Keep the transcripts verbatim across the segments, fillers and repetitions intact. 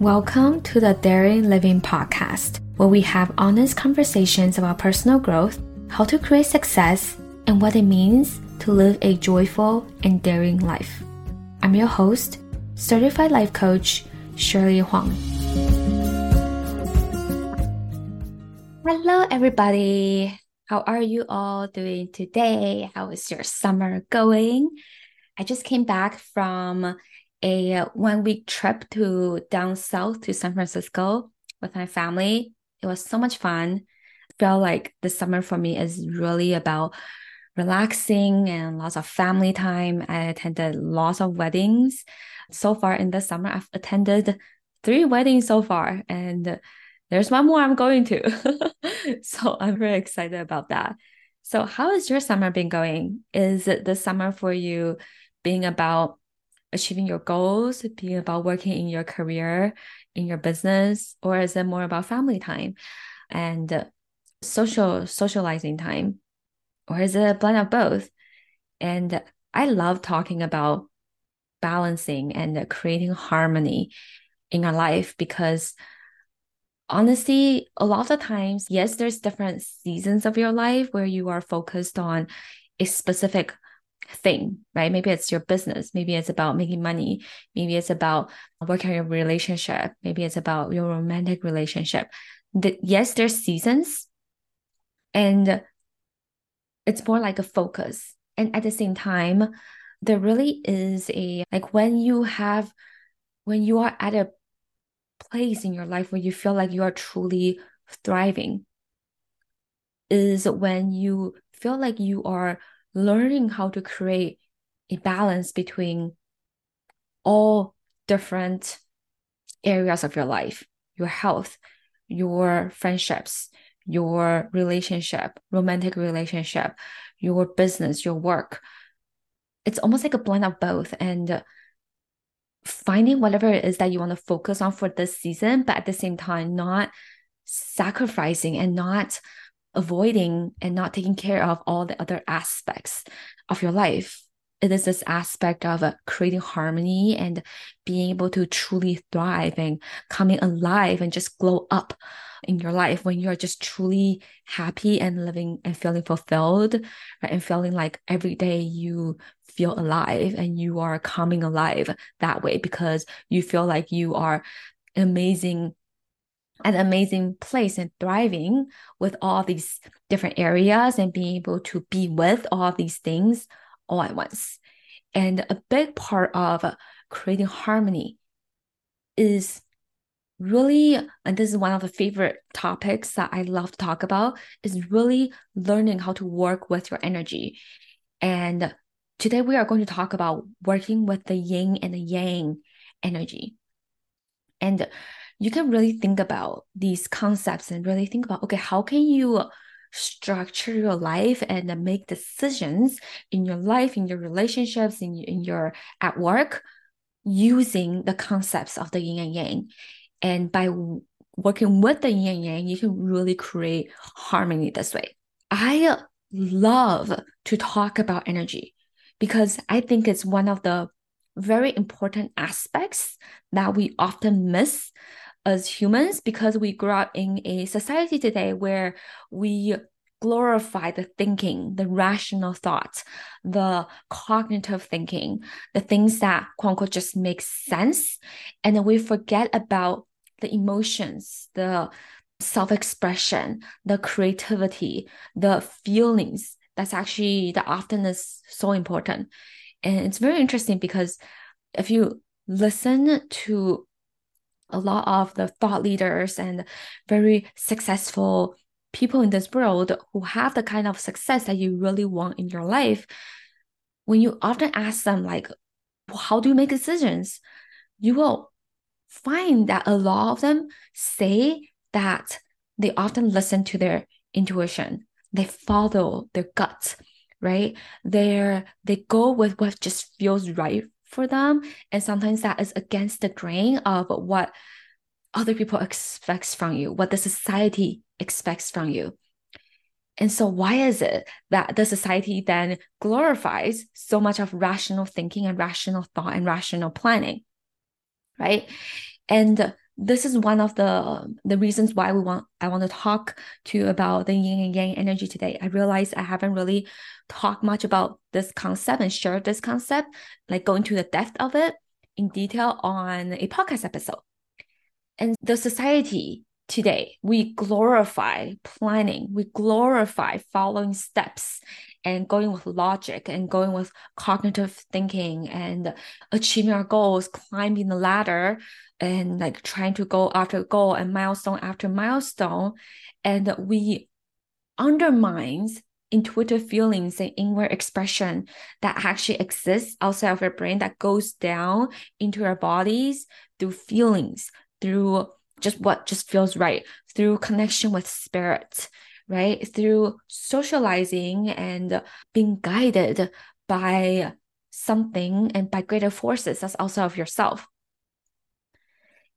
Welcome to the Daring Living podcast, where we have honest conversations about personal growth, how to create success, and what it means to live a joyful and daring life. I'm your host, Certified Life Coach, Shirley Huang. Hello, everybody. How are you all doing today? How is your summer going? I just came back from a one-week trip to down south to San Francisco with my family. It was so much fun. I felt like the summer for me is really about relaxing and lots of family time. I attended lots of weddings. So far in the summer, I've attended three weddings so far, and there's one more I'm going to. So I'm very excited about that. So how has your summer been going? Is the summer for you being about achieving your goals, being about working in your career, in your business, or is it more about family time and social socializing time? Or is it a blend of both? And I love talking about balancing and creating harmony in our life because honestly, a lot of the times, yes, there's different seasons of your life where you are focused on a specific thing, right? Maybe it's your business. Maybe it's about making money. Maybe it's about working on your relationship. Maybe it's about your romantic relationship. The, yes, there's seasons, and it's more like a focus. And at the same time, there really is a, like when you have, when you are at a place in your life where you feel like you are truly thriving is when you feel like you are learning how to create a balance between all different areas of your life, your health, your friendships, your relationship, romantic relationship, your business, your work. It's almost like a blend of both and finding whatever it is that you want to focus on for this season, but at the same time, not sacrificing and not avoiding and not taking care of all the other aspects of your life. It is this aspect of creating harmony and being able to truly thrive and coming alive and just glow up in your life when you're just truly happy and living and feeling fulfilled, right? And feeling like every day you feel alive and you are coming alive that way because you feel like you are amazing, an amazing place and thriving with all these different areas and being able to be with all these things all at once. And a big part of creating harmony is really, and this is one of the favorite topics that I love to talk about, is really learning how to work with your energy. And today we are going to talk about working with the yin and the yang energy. And you can really think about these concepts and really think about, okay, how can you structure your life and make decisions in your life, in your relationships, in, in your at work, using the concepts of the yin and yang. And by w- working with the yin and yang, you can really create harmony this way. I love to talk about energy because I think it's one of the very important aspects that we often miss as humans, because we grew up in a society today where we glorify the thinking, the rational thoughts, the cognitive thinking, the things that quote unquote just make sense. And then we forget about the emotions, the self-expression, the creativity, the feelings. That's actually that often is so important. And it's very interesting because if you listen to a lot of the thought leaders and very successful people in this world who have the kind of success that you really want in your life, when you often ask them, like, how do you make decisions? You will find that a lot of them say that they often listen to their intuition. They follow their gut, right? They're, they go with what just feels right for them, and sometimes that is against the grain of what other people expect from you, what the society expects from you. And so why is it that the society then glorifies so much of rational thinking and rational thought and rational planning, right? And this is one of the the reasons why we want I want to talk to you about the yin and yang energy today. I realized I haven't really talked much about this concept and shared this concept, like go into the depth of it in detail on a podcast episode. And the society today, we glorify planning, we glorify following steps and going with logic and going with cognitive thinking and achieving our goals, climbing the ladder and like trying to go after goal and milestone after milestone. And we undermine intuitive feelings and inward expression that actually exists outside of our brain, that goes down into our bodies through feelings, through just what just feels right, through connection with spirit, right? Through socializing and being guided by something and by greater forces that's outside of yourself.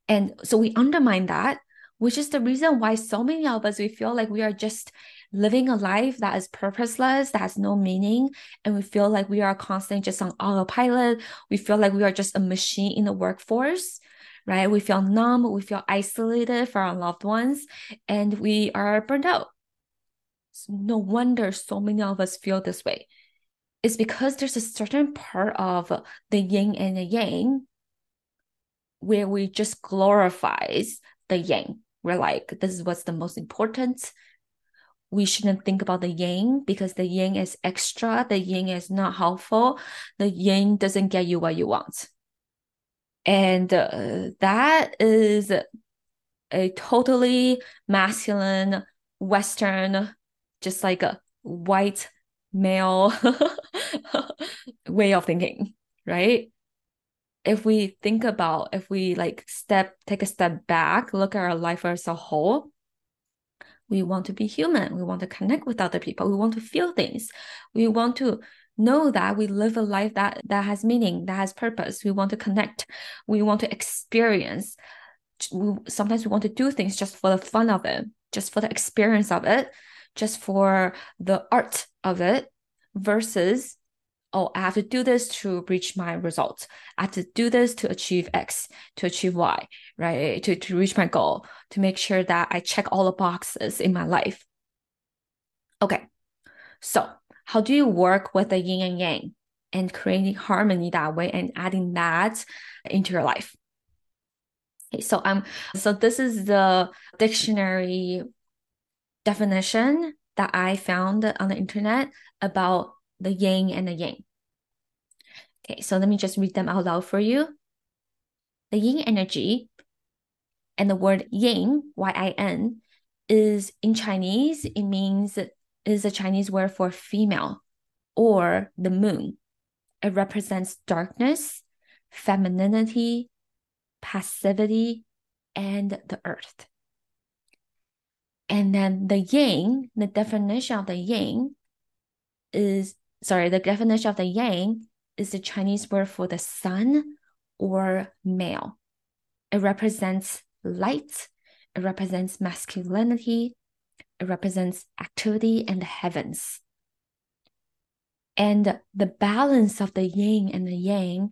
And so we undermine that, which is the reason why so many of us, we feel like we are just living a life that is purposeless, that has no meaning. And we feel like we are constantly just on autopilot. We feel like we are just a machine in the workforce, right? We feel numb, we feel isolated from our loved ones, and we are burned out. So no wonder so many of us feel this way. It's because there's a certain part of the yin and the yang where we just glorifies the yang. We're like, this is what's the most important. We shouldn't think about the yang because the yang is extra. The yang is not helpful. The yang doesn't get you what you want. And uh, that is a totally masculine, Western, just like a white male way of thinking, right? If we think about, if we like step, take a step back, look at our life as a whole, we want to be human. We want to connect with other people. We want to feel things. We want to know that we live a life that, that has meaning, that has purpose. We want to connect. We want to experience. We, sometimes we want to do things just for the fun of it, just for the experience of it, just for the art of it, versus, oh, I have to do this to reach my results. I have to do this to achieve X, to achieve Y, right? To, to reach my goal, to make sure that I check all the boxes in my life. Okay, so how do you work with the yin and yang and creating harmony that way and adding that into your life? Okay, so um, so this is the dictionary definition that I found on the internet about the yin and the yang. Okay, so let me just read them out loud for you. The yin energy, and the word yin, Y I N, is in Chinese, it means is a Chinese word for female or the moon. It represents darkness, femininity, passivity, and the earth. And then the yang, the definition of the yang is, sorry, the definition of the yang is the Chinese word for the sun or male. It represents light, it represents masculinity, it represents activity and the heavens. And the balance of the yin and the yang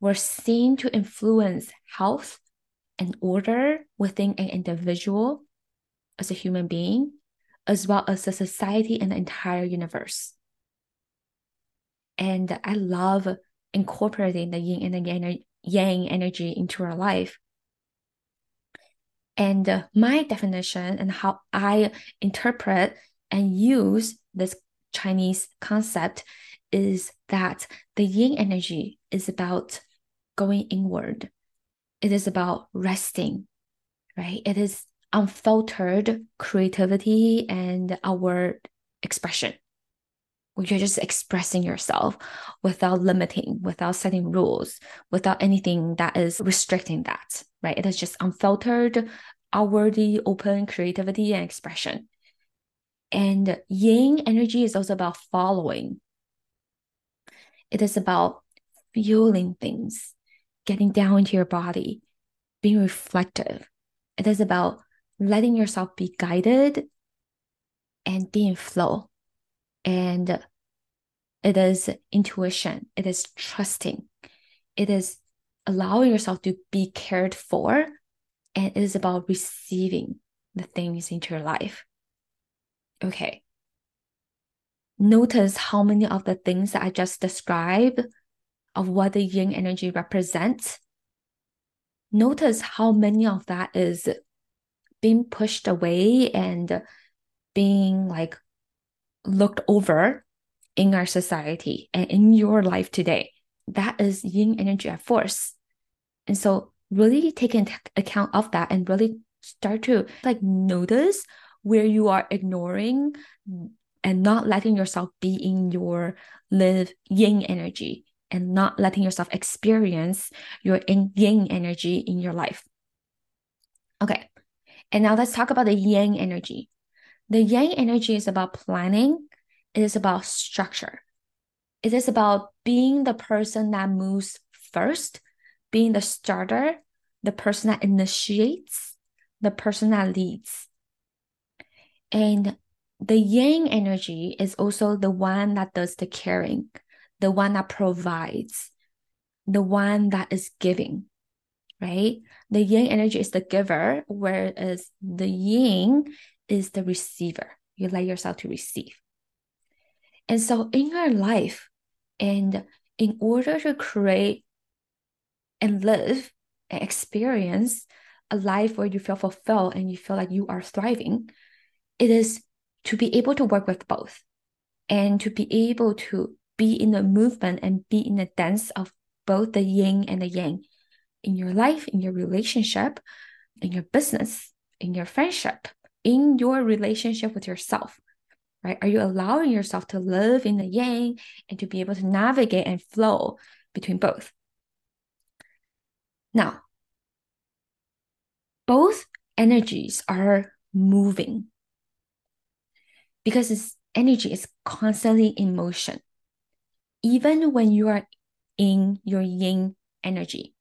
were seen to influence health and order within an individual as a human being, as well as the society and the entire universe. And I love incorporating the yin and the yang energy into our life. And my definition and how I interpret and use this Chinese concept is that the yin energy is about going inward. It is about resting, right? It is unfiltered creativity and outward expression. You're just expressing yourself without limiting, without setting rules, without anything that is restricting that, right? It is just unfiltered, outwardly open creativity and expression. And yin energy is also about following. It is about feeling things, getting down into your body, being reflective. It is about letting yourself be guided and being in flow. And it is intuition. It is trusting. It is allowing yourself to be cared for and it is about receiving the things into your life. Okay. Notice how many of the things that I just described of what the yin energy represents. Notice how many of that is being pushed away and being like looked over in our society and in your life today. That is yin energy at force. And so really take into account of that and really start to like notice where you are ignoring and not letting yourself be in your live yin energy and not letting yourself experience your yin energy in your life. Okay, and now let's talk about the yang energy. The yang energy is about planning. It is about structure. It is about being the person that moves first, being the starter, the person that initiates, the person that leads. And the yang energy is also the one that does the caring, the one that provides, the one that is giving, right? The yang energy is the giver, whereas the yin is the receiver. You allow yourself to receive. And so in our life, and in order to create and live and experience a life where you feel fulfilled and you feel like you are thriving, it is to be able to work with both and to be able to be in the movement and be in the dance of both the yin and the yang in your life, in your relationship, in your business, in your friendship, in your relationship with yourself, right? Are you allowing yourself to live in the yang and to be able to navigate and flow between both? Now, both energies are moving because this energy is constantly in motion. Even when you are in your yin energy,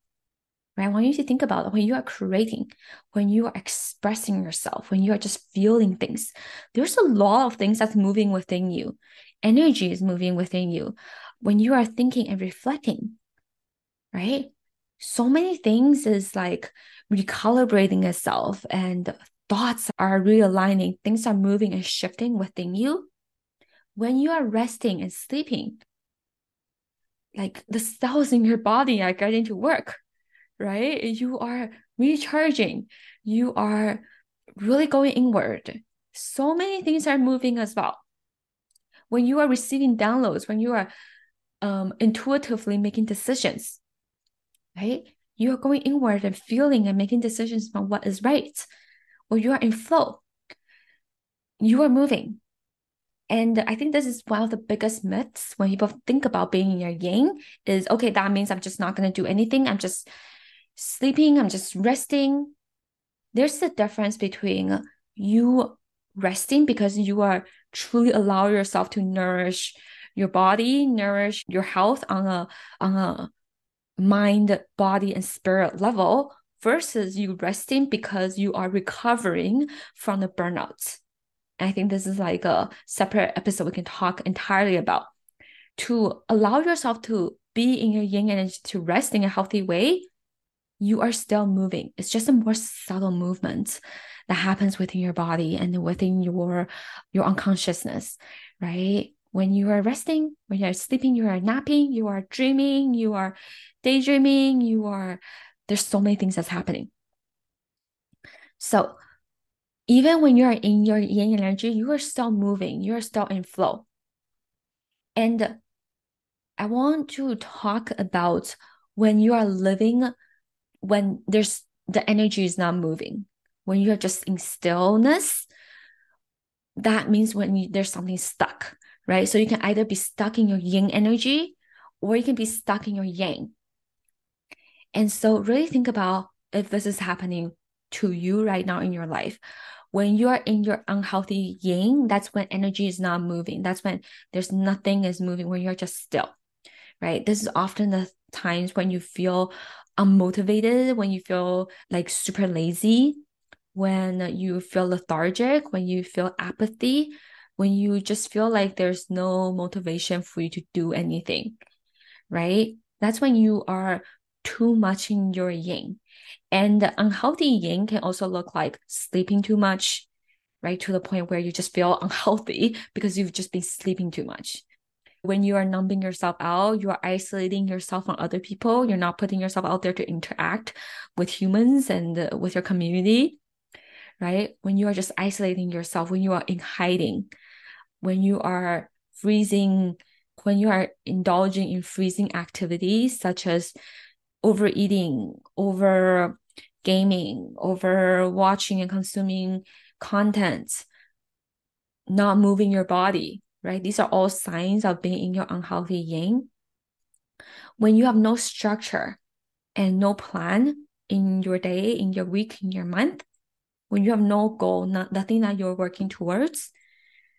right? I want you to think about when you are creating, when you are expressing yourself, when you are just feeling things, there's a lot of things that's moving within you. Energy is moving within you. When you are thinking and reflecting, right? So many things is like recalibrating itself and thoughts are realigning. Things are moving and shifting within you. When you are resting and sleeping, like the cells in your body are getting to work, right? You are recharging. You are really going inward. So many things are moving as well. When you are receiving downloads, when you are um, intuitively making decisions, right? You are going inward and feeling and making decisions about what is right. Or you are in flow. You are moving. And I think this is one of the biggest myths when people think about being in your yin is, okay, that means I'm just not going to do anything. I'm just sleeping. I'm just resting. There's a difference between you resting because you are truly allow yourself to nourish your body, nourish your health on a, on a mind, body, and spirit level versus you resting because you are recovering from the burnout. I think this is like a separate episode we can talk entirely about. To allow yourself to be in your yin energy to rest in a healthy way, you are still moving. It's just a more subtle movement that happens within your body and within your, your unconsciousness, right? When you are resting, when you are sleeping, you are napping, you are dreaming, you are daydreaming, you are, there's so many things that's happening. So even when you are in your yin energy, you are still moving. You are still in flow. And I want to talk about when you are living, when there's the energy is not moving, when you are just in stillness, that means when you, there's something stuck, right? So you can either be stuck in your yin energy or you can be stuck in your yang. And so really think about if this is happening to you right now in your life. When you are in your unhealthy yin, that's when energy is not moving. That's when there's nothing is moving, when you're just still, right? This is often the times when you feel unmotivated, when you feel like super lazy, when you feel lethargic, when you feel apathy, when you just feel like there's no motivation for you to do anything, right? That's when you are too much in your yin. And the unhealthy yin can also look like sleeping too much, right? To the point where you just feel unhealthy because you've just been sleeping too much. When you are numbing yourself out, you are isolating yourself from other people. You're not putting yourself out there to interact with humans and with your community, right? When you are just isolating yourself, when you are in hiding, when you are freezing, when you are indulging in freezing activities such as overeating, over gaming, over watching and consuming content, not moving your body, right? These are all signs of being in your unhealthy yin. When you have no structure and no plan in your day, in your week, in your month, when you have no goal, not, nothing that you're working towards,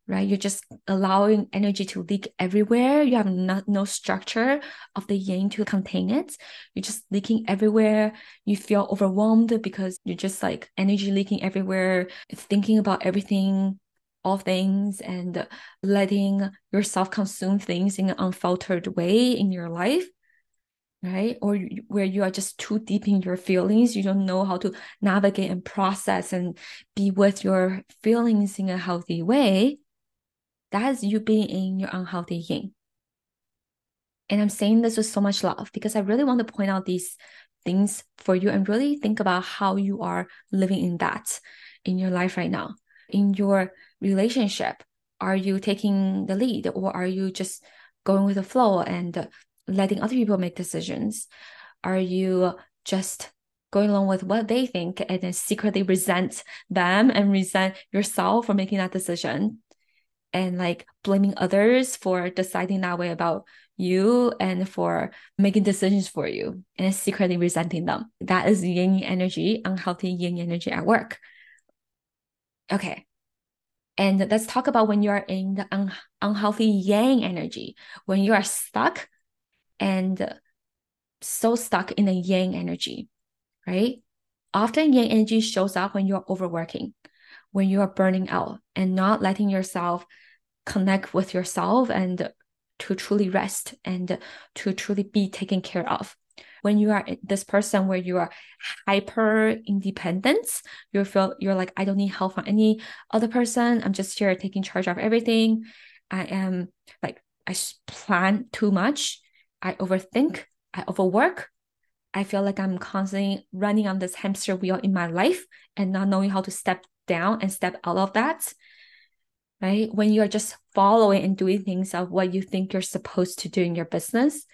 right? You're just allowing energy to leak everywhere. You have not, no structure of the yin to contain it. You're just leaking everywhere. You feel overwhelmed because you're just like energy leaking everywhere, thinking about everything, all things, and letting yourself consume things in an unfiltered way in your life, right? Or where you are just too deep in your feelings. You don't know how to navigate and process and be with your feelings in a healthy way. That's you being in your unhealthy yin. And I'm saying this with so much love because I really want to point out these things for you and really think about how you are living in that in your life right now. In your relationship, are you taking the lead, or are you just going with the flow and letting other people make decisions? Are you just going along with what they think and then secretly resent them and resent yourself for making that decision? And like blaming others for deciding that way about you and for making decisions for you and secretly resenting them. That is yin energy, unhealthy yin energy at work. Okay. And let's talk about when you are in the un- unhealthy yang energy, when you are stuck and so stuck in the yang energy, right? Often yang energy shows up when you're overworking, when you are burning out and not letting yourself connect with yourself and to truly rest and to truly be taken care of. When you are this person where you are hyper independent, you feel you're like, I don't need help from any other person. I'm just here taking charge of everything. I am like, I plan too much. I overthink. I overwork. I feel like I'm constantly running on this hamster wheel in my life and not knowing how to step down and step out of that, right? When you're just following and doing things of what you think you're supposed to do in your business,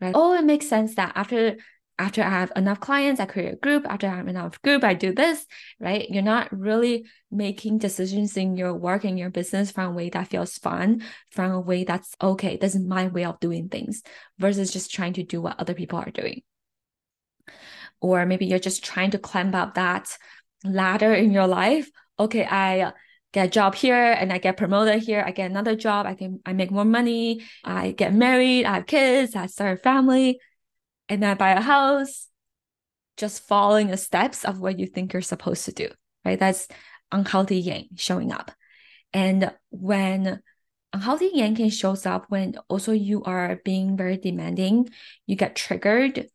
right? Oh, it makes sense that after after I have enough clients, I create a group. After I have enough group, I do this, right? You're not really making decisions in your work and your business from a way that feels fun, from a way that's okay, this is my way of doing things, versus just trying to do what other people are doing. Or maybe you're just trying to climb up that ladder in your life. Okay, I get a job here and I get promoted here. I get another job. I can I make more money. I get married. I have kids. I start a family. And then I buy a house. Just following the steps of what you think you're supposed to do, right? That's unhealthy yang showing up. And when unhealthy yang can shows up when also you are being very demanding, you get triggered.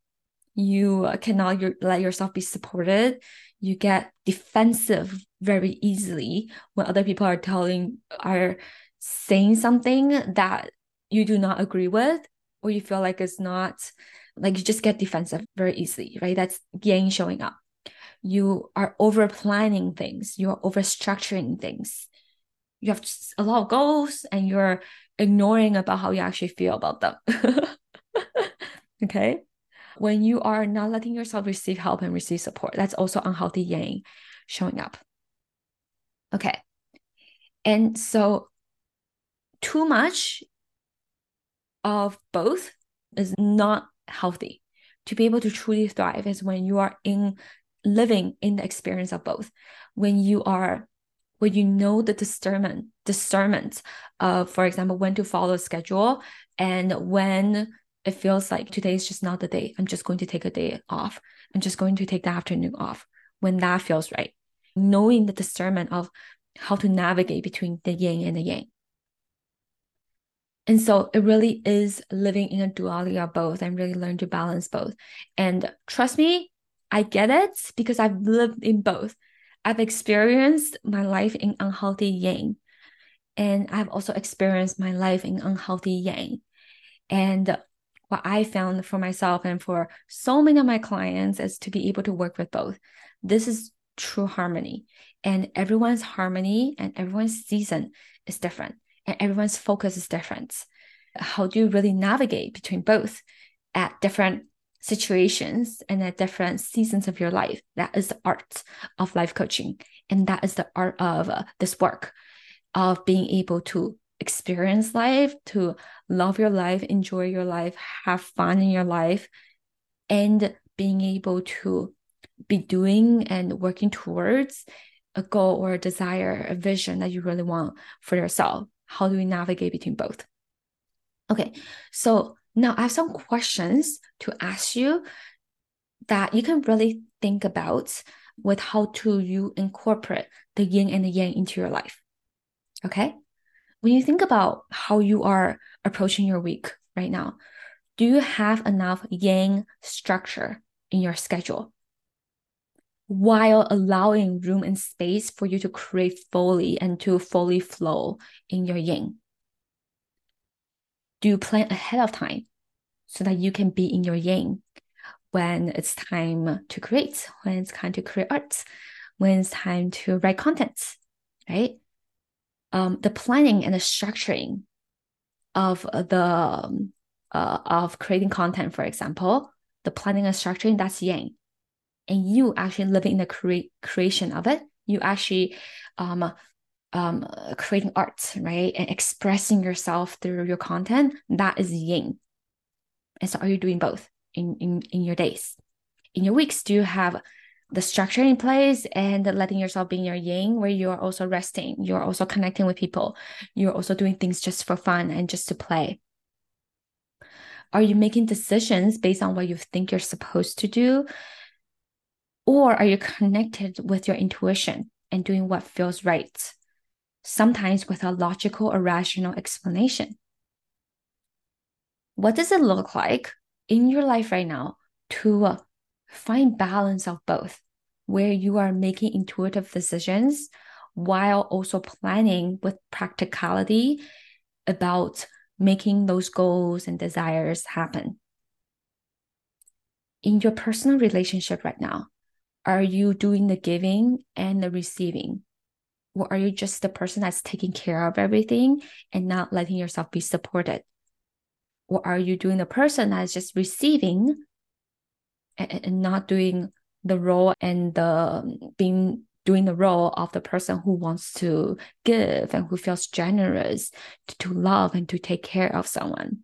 You cannot let yourself be supported. You get defensive very easily when other people are telling, are saying something that you do not agree with, or you feel like it's not, like you just get defensive very easily, right? That's yang showing up. You are over planning things. You are over structuring things. You have a lot of goals and you're ignoring about how you actually feel about them. Okay. When you are not letting yourself receive help and receive support, that's also unhealthy yang showing up. Okay. And so too much of both is not healthy. To be able to truly thrive is when you are in living in the experience of both. When you are, when you know the discernment, discernment of, for example, when to follow a schedule and when it feels like today is just not the day. I'm just going to take a day off. I'm just going to take the afternoon off when that feels right. Knowing the discernment of how to navigate between the yin and the yang. And so it really is living in a duality of both and really learn to balance both. And trust me, I get it because I've lived in both. I've experienced my life in unhealthy yang, and I've also experienced my life in unhealthy yang. And what I found for myself and for so many of my clients is to be able to work with both. This is true harmony, and everyone's harmony and everyone's season is different, and everyone's focus is different. How do you really navigate between both at different situations and at different seasons of your life? That is the art of life coaching. And that is the art of uh, this work of being able to experience life, to love your life, enjoy your life, have fun in your life, and being able to be doing and working towards a goal or a desire, a vision that you really want for yourself. How do we navigate between both? Okay, so now I have some questions to ask you that you can really think about with how to you incorporate the yin and the yang into your life. Okay, when you think about how you are approaching your week right now, do you have enough yang structure in your schedule while allowing room and space for you to create fully and to fully flow in your yin? Do you plan ahead of time so that you can be in your yang when it's time to create, when it's time to create art, when it's time to write content, right? Um, the planning and the structuring of the um, uh, of creating content, for example, the planning and structuring, that's yang, and you actually living in the cre- creation of it. You actually um. Um, creating art, right? And expressing yourself through your content, that is yin. And so are you doing both in, in, in your days? In your weeks, do you have the structure in place and letting yourself be in your yin, where you're also resting, you're also connecting with people, you're also doing things just for fun and just to play? Are you making decisions based on what you think you're supposed to do? Or are you connected with your intuition and doing what feels right? Sometimes with a logical or rational explanation. What does it look like in your life right now to find balance of both, where you are making intuitive decisions while also planning with practicality about making those goals and desires happen? In your personal relationship right now, are you doing the giving and the receiving? Or are you just the person that's taking care of everything and not letting yourself be supported? Or are you doing the person that's just receiving and, and not doing the role and the being doing the role of the person who wants to give and who feels generous to, to love and to take care of someone?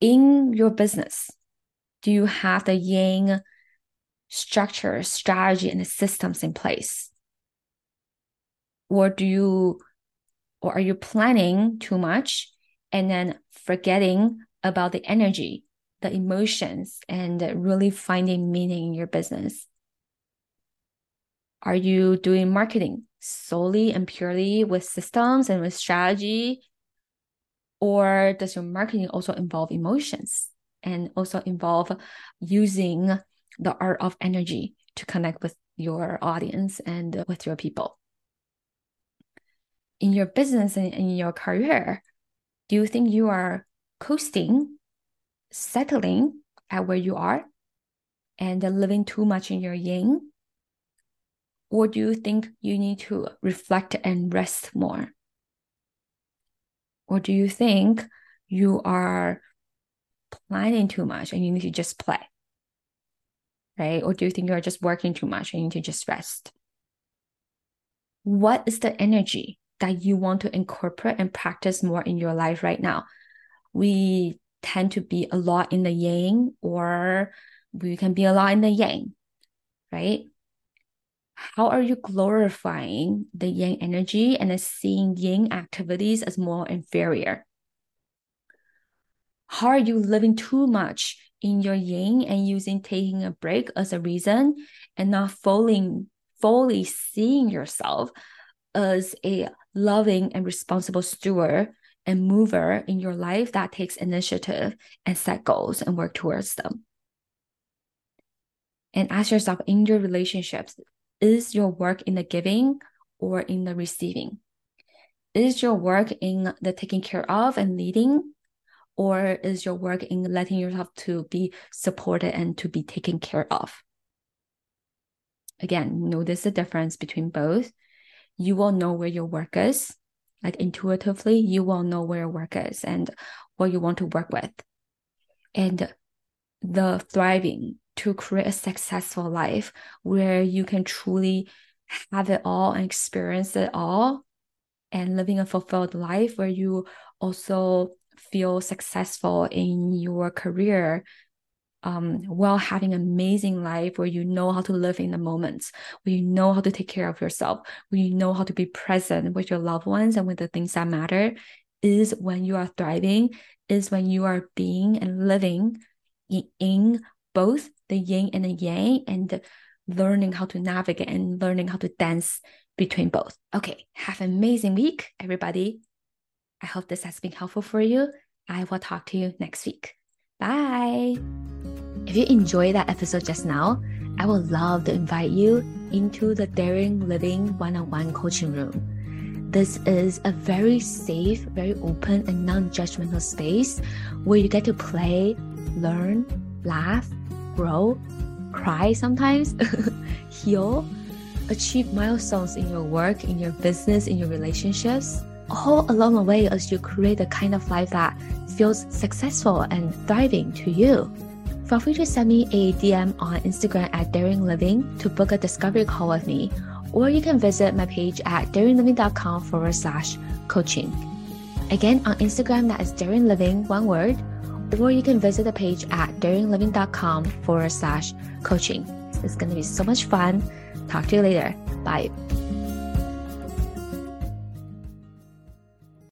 In your business, do you have the yang structure, strategy, and the systems in place? Or do you, or are you planning too much and then forgetting about the energy, the emotions, and really finding meaning in your business? Are you doing marketing solely and purely with systems and with strategy? Or does your marketing also involve emotions and also involve using the art of energy to connect with your audience and with your people? In your business and in your career, do you think you are coasting, settling at where you are and living too much in your yin? Or do you think you need to reflect and rest more? Or do you think you are planning too much and you need to just play, right? Or do you think you are just working too much and you need to just rest? What is the energy that you want to incorporate and practice more in your life right now? We tend to be a lot in the yang, or we can be a lot in the yang, right? How are you glorifying the yang energy and seeing yang activities as more inferior? How are you living too much in your yang and using taking a break as a reason and not fully, fully seeing yourself as a loving and responsible steward and mover in your life that takes initiative and set goals and work towards them? and ask yourself, in your relationships, is your work in the giving or in the receiving? Is your work in the taking care of and leading, or is your work in letting yourself to be supported and to be taken care of? Again, notice the difference between both. You will know where your work is. Like intuitively, you will know where your work is and what you want to work with. And the thriving to create a successful life where you can truly have it all and experience it all, and living a fulfilled life where you also feel successful in your career, um, while having an amazing life where you know how to live in the moments, where you know how to take care of yourself, where you know how to be present with your loved ones and with the things that matter, is when you are thriving, is when you are being and living in both the yin and the yang, and learning how to navigate and learning how to dance between both. Okay, have an amazing week, everybody. I hope this has been helpful for you. I will talk to you next week. Bye. If you enjoyed that episode just now, I would love to invite you into the Daring Living one oh one Coaching Room. This is a very safe, very open and non-judgmental space where you get to play, learn, laugh, grow, cry sometimes, heal, achieve milestones in your work, in your business, in your relationships, all along the way as you create the kind of life that feels successful and thriving to you. Feel free to send me a D M on Instagram at Daring Living to book a discovery call with me, or you can visit my page at daringliving.com forward slash coaching. Again, on Instagram, that is Daring Living, one word, or you can visit the page at daringliving.com forward slash coaching. It's going to be so much fun. Talk to you later. Bye.